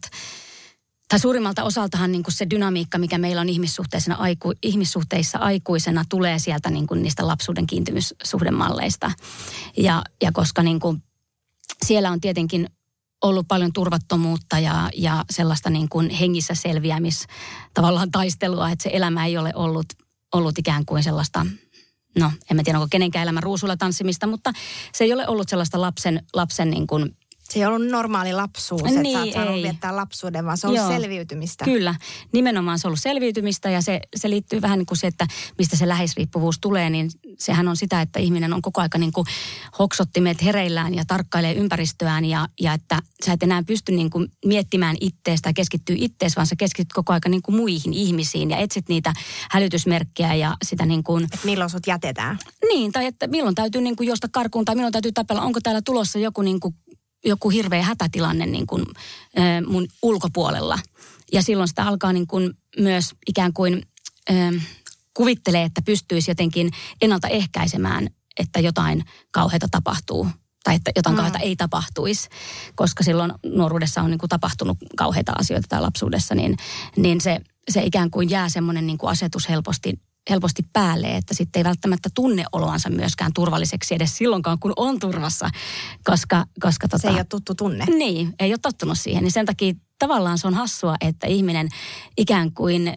Tai suurimmalta osaltahan niin kuin se dynamiikka, mikä meillä on ihmissuhteisena aiku, ihmissuhteissa aikuisena, tulee sieltä niin kuin niistä lapsuuden kiintymyssuhdemalleista. Ja, ja koska niin kuin siellä on tietenkin ollut paljon turvattomuutta ja, ja sellaista niin kuin hengissä selviämis tavallaan taistelua, että se elämä ei ole ollut, ollut ikään kuin sellaista, no en mä tiedä onko kenenkään elämä ruusuilla tanssimista, mutta se ei ole ollut sellaista lapsen, lapsen niin kuin se ei ollut normaali lapsuus, että niin, sä oot saanut viettää lapsuuden, vaan se on selviytymistä. Kyllä, nimenomaan se on ollut selviytymistä ja se, se liittyy vähän niin kuin se, että mistä se läheisriippuvuus tulee, niin sehän on sitä, että ihminen on koko aika niin kuin hoksottimet hereillään ja tarkkailee ympäristöään ja, ja että sä et enää pysty niin kuin miettimään ittees tai keskittyä ittees, vaan sä keskityt koko aika niin kuin muihin ihmisiin ja etsit niitä hälytysmerkkejä ja sitä niin kuin että milloin sut jätetään. Niin, tai että milloin täytyy niin kuin josta karkuun tai milloin täytyy tapella, onko täällä tulossa joku niin kuin joku hirveä hätätilanne niin kuin mun ulkopuolella. Ja silloin sitä alkaa niin kuin myös ikään kuin ähm, kuvittelee, että pystyisi jotenkin ennaltaehkäisemään, että jotain kauheata tapahtuu. Tai että jotain mm. kauheata ei tapahtuisi. Koska silloin nuoruudessa on niin kuin tapahtunut kauheita asioita tai lapsuudessa, niin, niin se, se ikään kuin jää semmoinen niin kuin asetus helposti helposti päälle, että sitten ei välttämättä tunne oloansa myöskään turvalliseksi edes silloinkaan, kun on turvassa, koska... koska se tota, ei ole tuttu tunne. Niin, ei ole tottunut siihen. Niin sen takia tavallaan se on hassua, että ihminen ikään kuin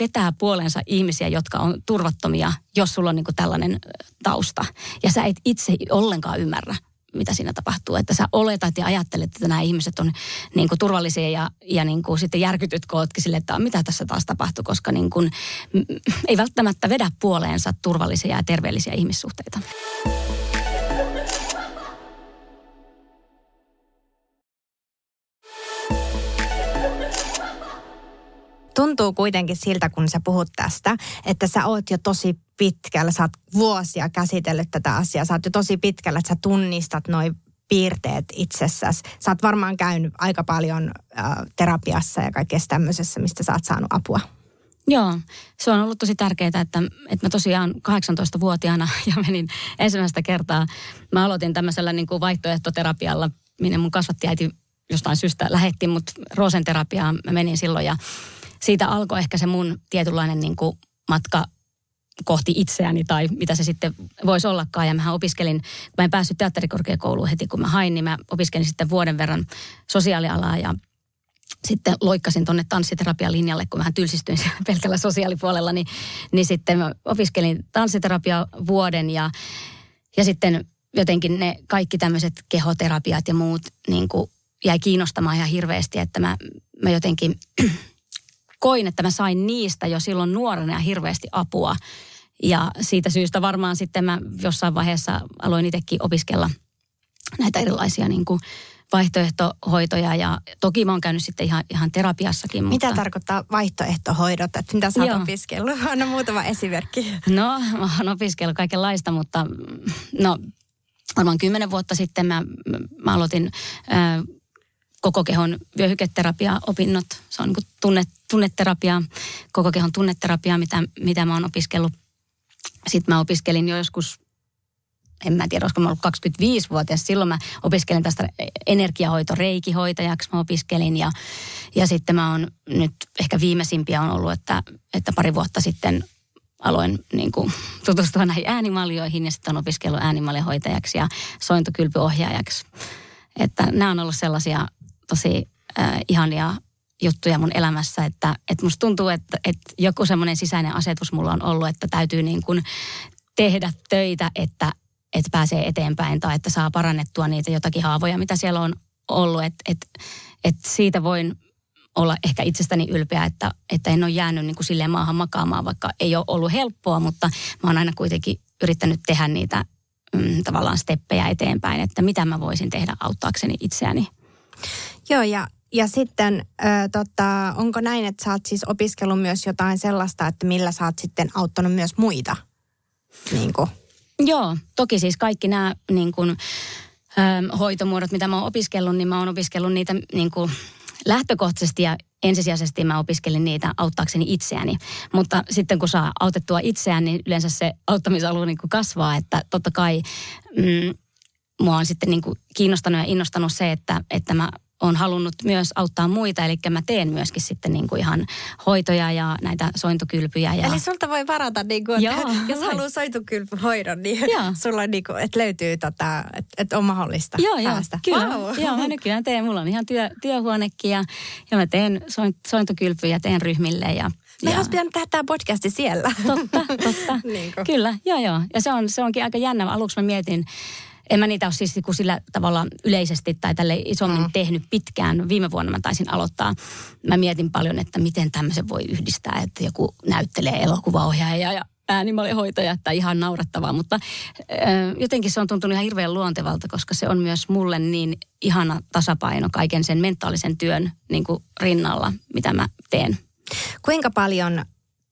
vetää puolensa ihmisiä, jotka on turvattomia, jos sulla on niin kuin tällainen tausta. Ja sä et itse ollenkaan ymmärrä, mitä siinä tapahtuu. Että sä oletat ja ajattelet, että nämä ihmiset on niin kuin turvallisia ja, ja niin kuin sitten järkytyt kootkin sille, että mitä tässä taas tapahtuu, koska niin kuin, ei välttämättä vedä puoleensa turvallisia ja terveellisiä ihmissuhteita. Tuntuu kuitenkin siltä, kun sä puhut tästä, että sä oot jo tosi pitkällä, sä oot vuosia käsitellyt tätä asiaa, sä oot jo tosi pitkällä, että sä tunnistat noi piirteet itsessäsi. Sä oot varmaan käynyt aika paljon äh, terapiassa ja kaikessa tämmöisessä, mistä sä oot saanut apua. Joo, se on ollut tosi tärkeää, että, että mä tosiaan kahdeksantoistavuotiaana ja menin ensimmäistä kertaa. Mä aloitin tämmöisellä niin kuin vaihtoehtoterapialla, minne mun kasvatti äiti jostain syystä lähetti mut roosenterapiaan. Mä menin silloin ja siitä alkoi ehkä se mun tietynlainen niin kuin matka kohti itseäni tai mitä se sitten voisi ollakaan. Ja mähän opiskelin, kun mä en päässyt teatterikorkeakouluun heti kun mä hain, niin mä opiskelin sitten vuoden verran sosiaalialaa ja sitten loikkasin tonne tanssiterapialinjalle, kun mähän tylsistyin siellä pelkällä sosiaalipuolella, niin, niin sitten mä opiskelin tanssiterapiaa vuoden ja, ja sitten jotenkin ne kaikki tämmöiset kehoterapiat ja muut niin kuin jäi kiinnostamaan ihan hirveästi, että mä, mä jotenkin koin, että mä sain niistä jo silloin nuorena ja hirveästi apua. Ja siitä syystä varmaan sitten mä jossain vaiheessa aloin itsekin opiskella näitä erilaisia niin kuin vaihtoehtohoitoja. Ja toki mä oon käynyt sitten ihan, ihan terapiassakin. Mutta... Mitä tarkoittaa vaihtoehtohoidot? Että mitä sä oot Joo. opiskellut? Anna muutama esimerkki. No, mä oon opiskellut kaikenlaista, mutta no varmaan kymmenen vuotta sitten mä, mä aloitin... Äh, koko kehon vyöhyketerapia opinnot. Se on niin kuin tunne, tunneterapiaa, koko kehon tunneterapiaa, mitä, mitä mä oon opiskellut. Sitten mä opiskelin jo joskus, en mä tiedä, olisiko mä ollut kaksikymmentäviisivuotias. Silloin mä opiskelin tästä energiahoitoreikihoitajaksi mä opiskelin. Ja, ja sitten mä oon nyt, ehkä viimeisimpiä on ollut, että, että pari vuotta sitten aloin niin kuin tutustua näihin äänimaljoihin. Ja sitten oon opiskellut äänimalliohoitajaksi ja sointukylpyohjaajaksi. Että nämä on ollut sellaisia... tosi äh, ihania juttuja mun elämässä, että et musta tuntuu, että et joku semmoinen sisäinen asetus mulla on ollut, että täytyy niin kuin tehdä töitä, että et pääsee eteenpäin tai että saa parannettua niitä jotakin haavoja, mitä siellä on ollut. Että et, et siitä voin olla ehkä itsestäni ylpeä, että, että en ole jäänyt niin kuin silleen maahan makaamaan, vaikka ei ole ollut helppoa, mutta mä oon aina kuitenkin yrittänyt tehdä niitä mm, tavallaan steppejä eteenpäin, että mitä mä voisin tehdä auttaakseni itseäni. Joo, ja, ja sitten ö, tota, onko näin, että sä oot siis opiskellut myös jotain sellaista, että millä sä oot sitten auttanut myös muita? Niin kuin. Joo, toki siis kaikki nämä niin kuin, ö, hoitomuodot, mitä mä oon opiskellut, niin mä oon opiskellut niitä niin kuin, lähtökohtaisesti ja ensisijaisesti mä opiskelin niitä auttaakseni itseäni. Mutta sitten kun saa autettua itseään, niin yleensä se auttamisalue niin kuin kasvaa, että totta kai... Mm, Mua on sitten niin kuin kiinnostanut ja innostanut se, että, että mä oon halunnut myös auttaa muita. Eli mä teen myöskin sitten niin kuin ihan hoitoja ja näitä sointukylpyjä. Ja... Eli sulta voi varata, niin kuin, että Joo, jos vai. haluaa sointukylpyhoidon, niin Joo. sulla on niin kuin, että löytyy, tota, että, että on mahdollista. Joo, joo kyllä. Wow. Joo, mä nykyään teen. Mulla on ihan työ, työhuonekin ja, ja mä teen soint, sointukylpyjä, teen ryhmille ja... Me olisi pitänyt tehdä tämä podcasti siellä. Totta, totta. niin kyllä, joo, joo. Ja se, on, se onkin aika jännä. Aluksi mä mietin... En mä niitä ole siis sillä tavalla yleisesti tai tälle isommin mm. tehnyt pitkään. Viime vuonna mä taisin aloittaa. Mä mietin paljon, että miten tämmöisen voi yhdistää, että joku näyttelee elokuvaohjaaja ja äänimalliohoitaja, että ihan naurattavaa. Mutta äh, jotenkin se on tuntunut ihan hirveän luontevalta, koska se on myös mulle niin ihana tasapaino kaiken sen mentaalisen työn niin kuin rinnalla, mitä mä teen. Kuinka paljon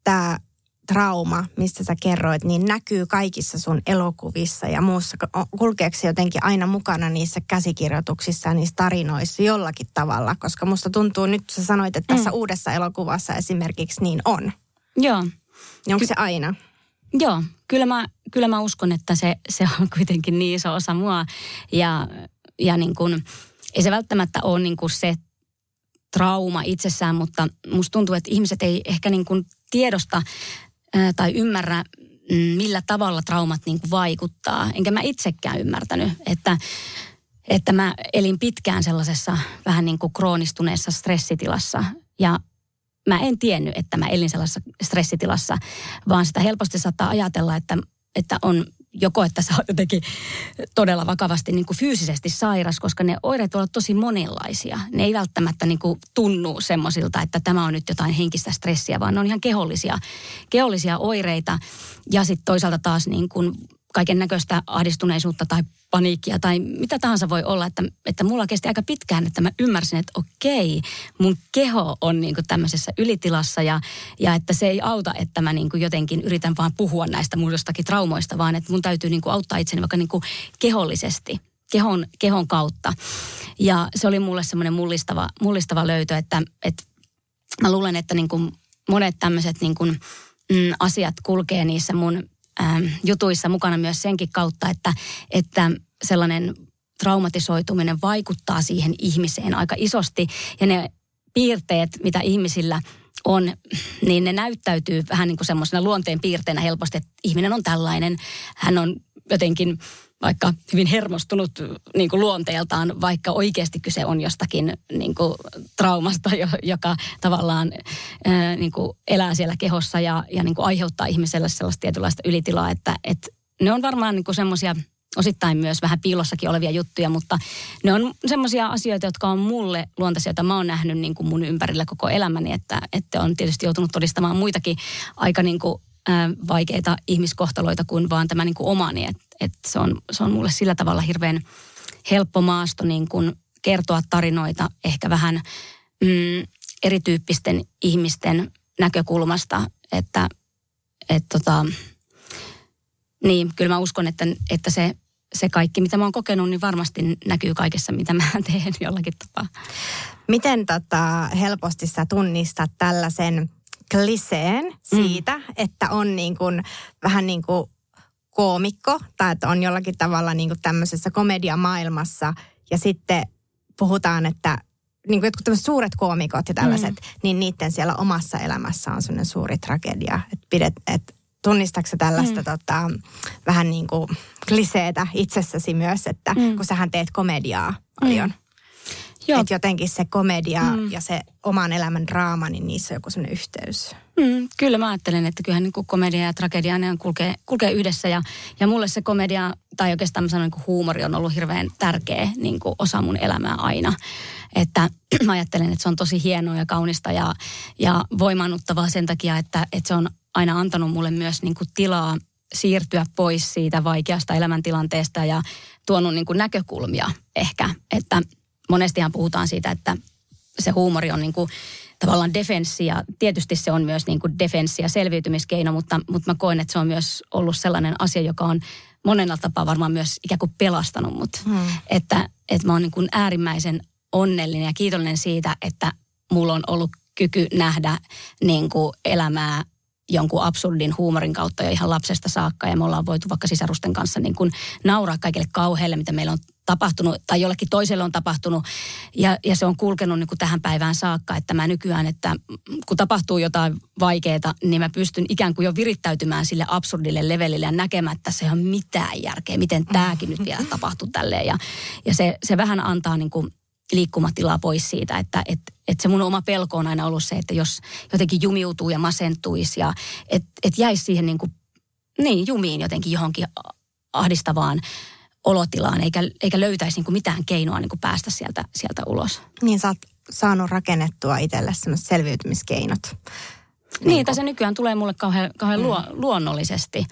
tämä... trauma, mistä sä kerroit, niin näkyy kaikissa sun elokuvissa ja muussa. Kulkeeko se jotenkin aina mukana niissä käsikirjoituksissa ja niissä tarinoissa jollakin tavalla? Koska musta tuntuu, nyt sä sanoit, että tässä mm. uudessa elokuvassa esimerkiksi niin on. Joo. Ja onko Ky- se aina? Joo. Kyllä mä, kyllä mä uskon, että se, se on kuitenkin niin iso osa mua. Ja, ja niin kun, ei se välttämättä ole niin kun se trauma itsessään, mutta musta tuntuu, että ihmiset ei ehkä niin kun tiedosta tai ymmärrä, millä tavalla traumat niin kuin vaikuttaa. Enkä mä itsekään ymmärtänyt, että, että mä elin pitkään sellaisessa vähän niin kuin kroonistuneessa stressitilassa. Ja mä en tiennyt, että mä elin sellaisessa stressitilassa, vaan sitä helposti saattaa ajatella, että, että on joko, että sä oot jotenkin todella vakavasti niin kuin fyysisesti sairas, koska ne oireet voivat olla tosi monenlaisia. Ne ei välttämättä niin kuin tunnu semmoisilta, että tämä on nyt jotain henkistä stressiä, vaan ne on ihan kehollisia, kehollisia oireita. Ja sitten toisaalta taas niin kuin kaiken näköistä ahdistuneisuutta tai paniikkia tai mitä tahansa voi olla, että, että mulla kesti aika pitkään, että mä ymmärsin, että okei, mun keho on niin kuin tämmöisessä ylitilassa ja, ja että se ei auta, että mä niin kuin jotenkin yritän vaan puhua näistä mun jostakin traumoista, vaan että mun täytyy niin kuin auttaa itseni vaikka niin kuin kehollisesti, kehon, kehon kautta. Ja se oli mulle semmoinen mullistava, mullistava löytö, että, että mä luulen, että niin kuin monet tämmöiset niin kuin, mm, asiat kulkee niissä mun jutuissa mukana myös senkin kautta, että, että sellainen traumatisoituminen vaikuttaa siihen ihmiseen aika isosti. Ja ne piirteet, mitä ihmisillä on, niin ne näyttäytyy vähän niin kuin semmoisena luonteen piirteinä helposti, että ihminen on tällainen, hän on jotenkin vaikka hyvin hermostunut niin kuin luonteeltaan, vaikka oikeasti kyse on jostakin niin kuin traumasta, joka tavallaan ää, niin kuin elää siellä kehossa ja, ja niin kuin aiheuttaa ihmiselle sellaista tietynlaista ylitilaa. Että, että ne on varmaan niin kuin semmoisia osittain myös vähän piilossakin olevia juttuja, mutta ne on semmoisia asioita, jotka on mulle luontaisia, joita mä oon nähnyt niin kuin mun ympärillä koko elämäni, että, että on tietysti joutunut todistamaan muitakin aika niin kuin vaikeita ihmiskohtaloita kuin vaan tämä niin kuin omani. Että et se, on, se on mulle sillä tavalla hirveän helppo maasto niin kuin kertoa tarinoita ehkä vähän mm, erityyppisten ihmisten näkökulmasta. Että et tota, niin, kyllä mä uskon, että, että se, se kaikki, mitä mä oon kokenut, niin varmasti näkyy kaikessa, mitä mä teen jollakin tapaa. Miten tota, helposti sä tunnistat tällaisen kliseen siitä, mm. että on niin kuin, vähän niin kuin koomikko tai että on jollakin tavalla niin kuin tämmöisessä komediamaailmassa ja sitten puhutaan, että niin kuin jotkut tämmöiset suuret koomikot ja tällaiset, mm. niin niiden siellä omassa elämässä on semmoinen suuri tragedia. Että pidet, et tunnistatko sä tällaista mm. tota, vähän niin kuin kliseetä itsessäsi myös, että mm. kun sähän teet komediaa paljon. Mm. Että jotenkin se komedia mm. ja se oman elämän draama, niin niissä on joku sellainen yhteys. Mm, kyllä mä ajattelen, että kyllähän niin kuin komedia ja tragedia, ne kulkee, kulkee yhdessä. Ja, ja mulle se komedia, tai oikeastaan mä sanon, niin kuin huumori on ollut hirveän tärkeä niin kuin osa mun elämää aina. Että mä ajattelen, että se on tosi hienoa ja kaunista ja, ja voimaannuttavaa sen takia, että, että se on aina antanut mulle myös niin kuin tilaa siirtyä pois siitä vaikeasta elämäntilanteesta ja tuonut niin kuin näkökulmia ehkä, että monestihan puhutaan siitä, että se huumori on niin kuin tavallaan defenssi ja tietysti se on myös niin kuin defenssi ja selviytymiskeino, mutta, mutta mä koen, että se on myös ollut sellainen asia, joka on monella tapaa varmaan myös ikään kuin pelastanut mut. Hmm. Että, että mä oon niin kuin äärimmäisen onnellinen ja kiitollinen siitä, että mulla on ollut kyky nähdä niin kuin elämää jonkun absurdin huumorin kautta jo ihan lapsesta saakka. Ja me ollaan voitu vaikka sisarusten kanssa niin kuin nauraa kaikille kauheille, mitä meillä on tapahtunut tai jollekin toiselle on tapahtunut. Ja, ja se on kulkenut niin kuin tähän päivään saakka, että mä nykyään, että kun tapahtuu jotain vaikeaa, niin mä pystyn ikään kuin jo virittäytymään sille absurdille levelille ja näkemään, että se ei ole mitään järkeä, miten tämäkin nyt vielä tapahtuu tälleen. Ja, ja se, se vähän antaa niin kuin liikkumatilaa pois siitä, että et, et se mun oma pelko on aina ollut se, että jos jotenkin jumiutuu ja masentuisi ja että et jäisi siihen niin kuin, niin, jumiin jotenkin johonkin ahdistavaan olotilaan, eikä, eikä löytäisi niin kuin mitään keinoa niin kuin päästä sieltä, sieltä ulos. Niin sä oot saanut rakennettua itselle sellaiset selviytymiskeinot. Niin, että niin, se nykyään tulee mulle kauhean, kauhean mm. luo, luonnollisesti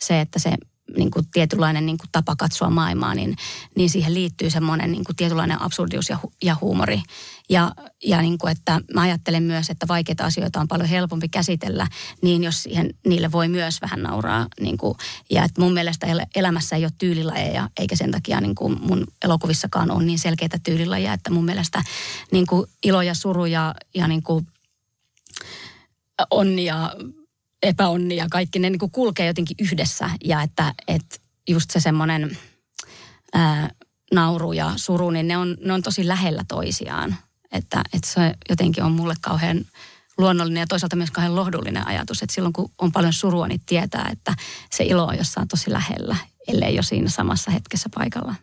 se, että se niin kuin tietynlainen niin kuin tapa katsoa maailmaa, niin, niin siihen liittyy semmoinen niin kuin tietynlainen absurdius ja, hu- ja huumori. Ja, ja niin kuin, että mä ajattelen myös, että vaikeita asioita on paljon helpompi käsitellä, niin jos siihen, niille voi myös vähän nauraa. Niin kuin, ja että mun mielestä elämässä ei ole tyylilajeja, eikä sen takia niin kuin mun elokuvissakaan ole niin selkeitä tyylilajeja, että mun mielestä niin kuin ilo ja suru ja, ja niin kuin onni ja epäonni ja kaikki, ne niin kuin kulkee jotenkin yhdessä ja että, että just se semmoinen ää, nauru ja suru, niin ne on, ne on tosi lähellä toisiaan. Että, että se jotenkin on mulle kauhean luonnollinen ja toisaalta myös kauhean lohdullinen ajatus, että silloin kun on paljon surua, niin tietää, että se ilo on jossain tosi lähellä, ellei jo siinä samassa hetkessä paikalla.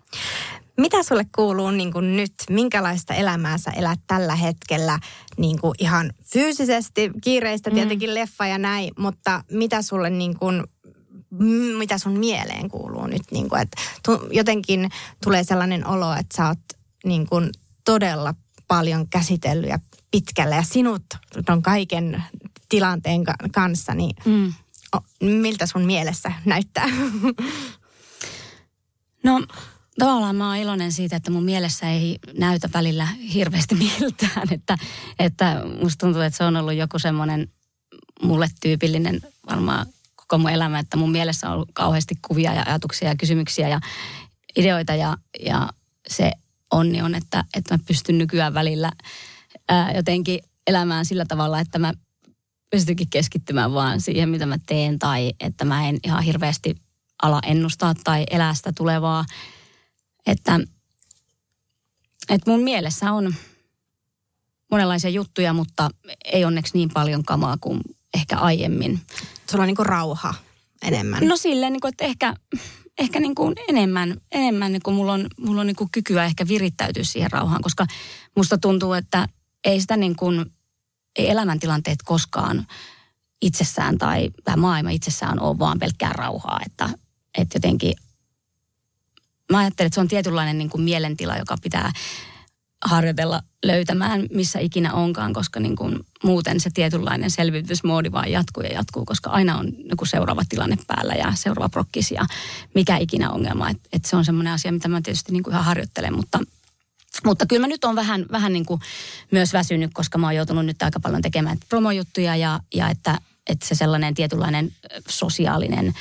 Mitä sulle kuuluu niin kuin nyt? Minkälaista elämää sä elät tällä hetkellä niin kuin ihan fyysisesti? Kiireistä tietenkin mm. leffa ja näin, mutta mitä sulle niin kuin mitä sun mieleen kuuluu nyt. Niin kuin, että jotenkin tulee sellainen olo, että sä oot niin kuin todella paljon käsitellyt ja pitkällä ja sinut on kaiken tilanteen kanssa, niin mm. miltä sun mielessä näyttää? No tavallaan mä oon iloinen siitä, että mun mielessä ei näytä välillä hirveästi miltään, että, että musta tuntuu, että se on ollut joku semmoinen mulle tyypillinen varmaan koko mun elämä, että mun mielessä on ollut kauheasti kuvia ja ajatuksia ja kysymyksiä ja ideoita ja, ja se onni on, että, että mä pystyn nykyään välillä ää, jotenkin elämään sillä tavalla, että mä pystynkin keskittymään vaan siihen, mitä mä teen tai että mä en ihan hirveästi ala ennustaa tai elää sitä tulevaa. Että, että mun mielessä on monenlaisia juttuja, mutta ei onneksi niin paljon kamaa kuin ehkä aiemmin. Sulla on niin kuin rauha enemmän. No silleen, niin kuin, että ehkä, ehkä niin kuin enemmän, enemmän niin kuin mulla on, mulla on niin kuin kykyä ehkä virittäytyä siihen rauhaan, koska musta tuntuu, että ei sitä niin kuin, ei elämäntilanteet koskaan itsessään tai tämä maailma itsessään ole vaan pelkkää rauhaa, että, että jotenkin mä ajattelen, että se on tietynlainen niin kuin mielentila, joka pitää harjoitella löytämään missä ikinä onkaan, koska niin kuin muuten se tietynlainen selvitysmoodi vaan jatkuu ja jatkuu, koska aina on joku seuraava tilanne päällä ja seuraava prokkis ja mikä ikinä ongelma. Et, et se on semmoinen asia, mitä mä tietysti niin kuin ihan harjoittelen, mutta, mutta kyllä mä nyt oon vähän, vähän niin kuin myös väsynyt, koska mä oon joutunut nyt aika paljon tekemään promojuttuja ja, ja että, että se sellainen tietynlainen sosiaalinen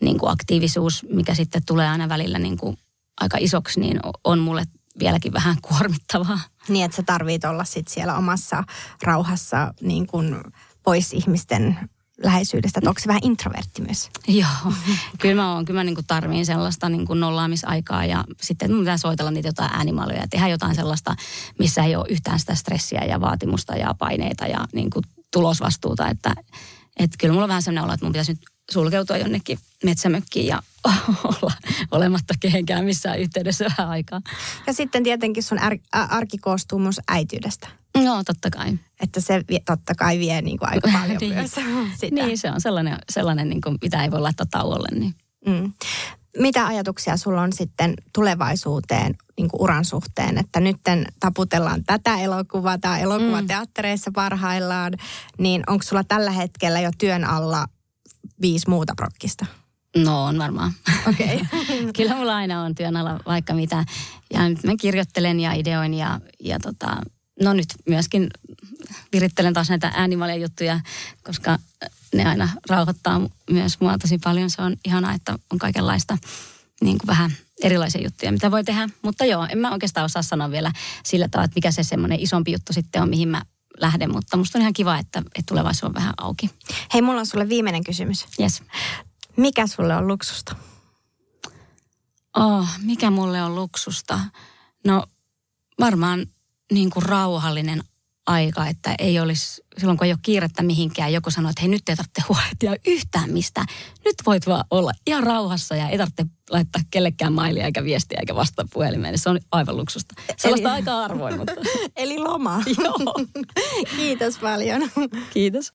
niin kuin aktiivisuus, mikä sitten tulee aina välillä niin kuin aika isoksi, niin on mulle vieläkin vähän kuormittavaa. Niin, että sä tarvit olla sitten siellä omassa rauhassa niin kuin pois ihmisten läheisyydestä. Onko se vähän introvertti myös? Joo, kyllä mä oon. Kyllä mä niin kuin tarviin sellaista niin kuin nollaamisaikaa ja sitten mun pitää soitella niitä jotain äänimaaluja ja tehdä jotain sellaista, missä ei ole yhtään sitä stressiä ja vaatimusta ja paineita ja niin kuin tulosvastuuta. Että, että kyllä mulla on vähän sellainen olo, että mun pitäisi nyt sulkeutua jonnekin metsämökkiin ja olla olematta kehenkään missään yhteydessä vähän aikaa. Ja sitten tietenkin sun ar- arki koostuu myös äitiydestä. No, totta kai. Että se vie, totta kai vie niin kuin aika paljon niin. Myös sitä. Niin, se on sellainen, sellainen niin kuin, mitä ei voi laittaa tauolle. Niin. Mm. Mitä ajatuksia sulla on sitten tulevaisuuteen, niin kuin uran suhteen? Että nytten taputellaan tätä elokuvaa tai elokuvateattereissa mm. parhaillaan. Niin onko sulla tällä hetkellä jo työn alla viisi muuta prokkista? No on varmaan. Okei. Okay. Kyllä mulla aina on työn alla vaikka mitä. Ja nyt mä kirjoittelen ja ideoin ja, ja tota, no nyt myöskin virittelen taas näitä äänimalien juttuja, koska ne aina rauhoittaa myös mua tosi paljon. Se on ihanaa, että on kaikenlaista niin kuin vähän erilaisia juttuja, mitä voi tehdä. Mutta joo, en mä oikeastaan osaa sanoa vielä sillä tavalla, että mikä se semmoinen isompi juttu sitten on, mihin mä lähde, mutta musta on ihan kiva, että, että tulevaisuus on vähän auki. Hei, mulla on sulle viimeinen kysymys. Yes. Mikä sulle on luksusta? Oh, mikä mulle on luksusta? No varmaan niin kuin rauhallinen aika, että ei olisi, silloin kun ei ole kiirettä mihinkään, joku sanoo, että hei nyt ei tarvitse huolehtia yhtään mistään. Nyt voit vaan olla ihan rauhassa ja ei tarvitse laittaa kellekään mailia eikä viestiä eikä vastaa puhelimeen. Se on aivan luksusta. Sellaista eli aika harvoin, mutta. Eli loma. Joo. Kiitos paljon. Kiitos.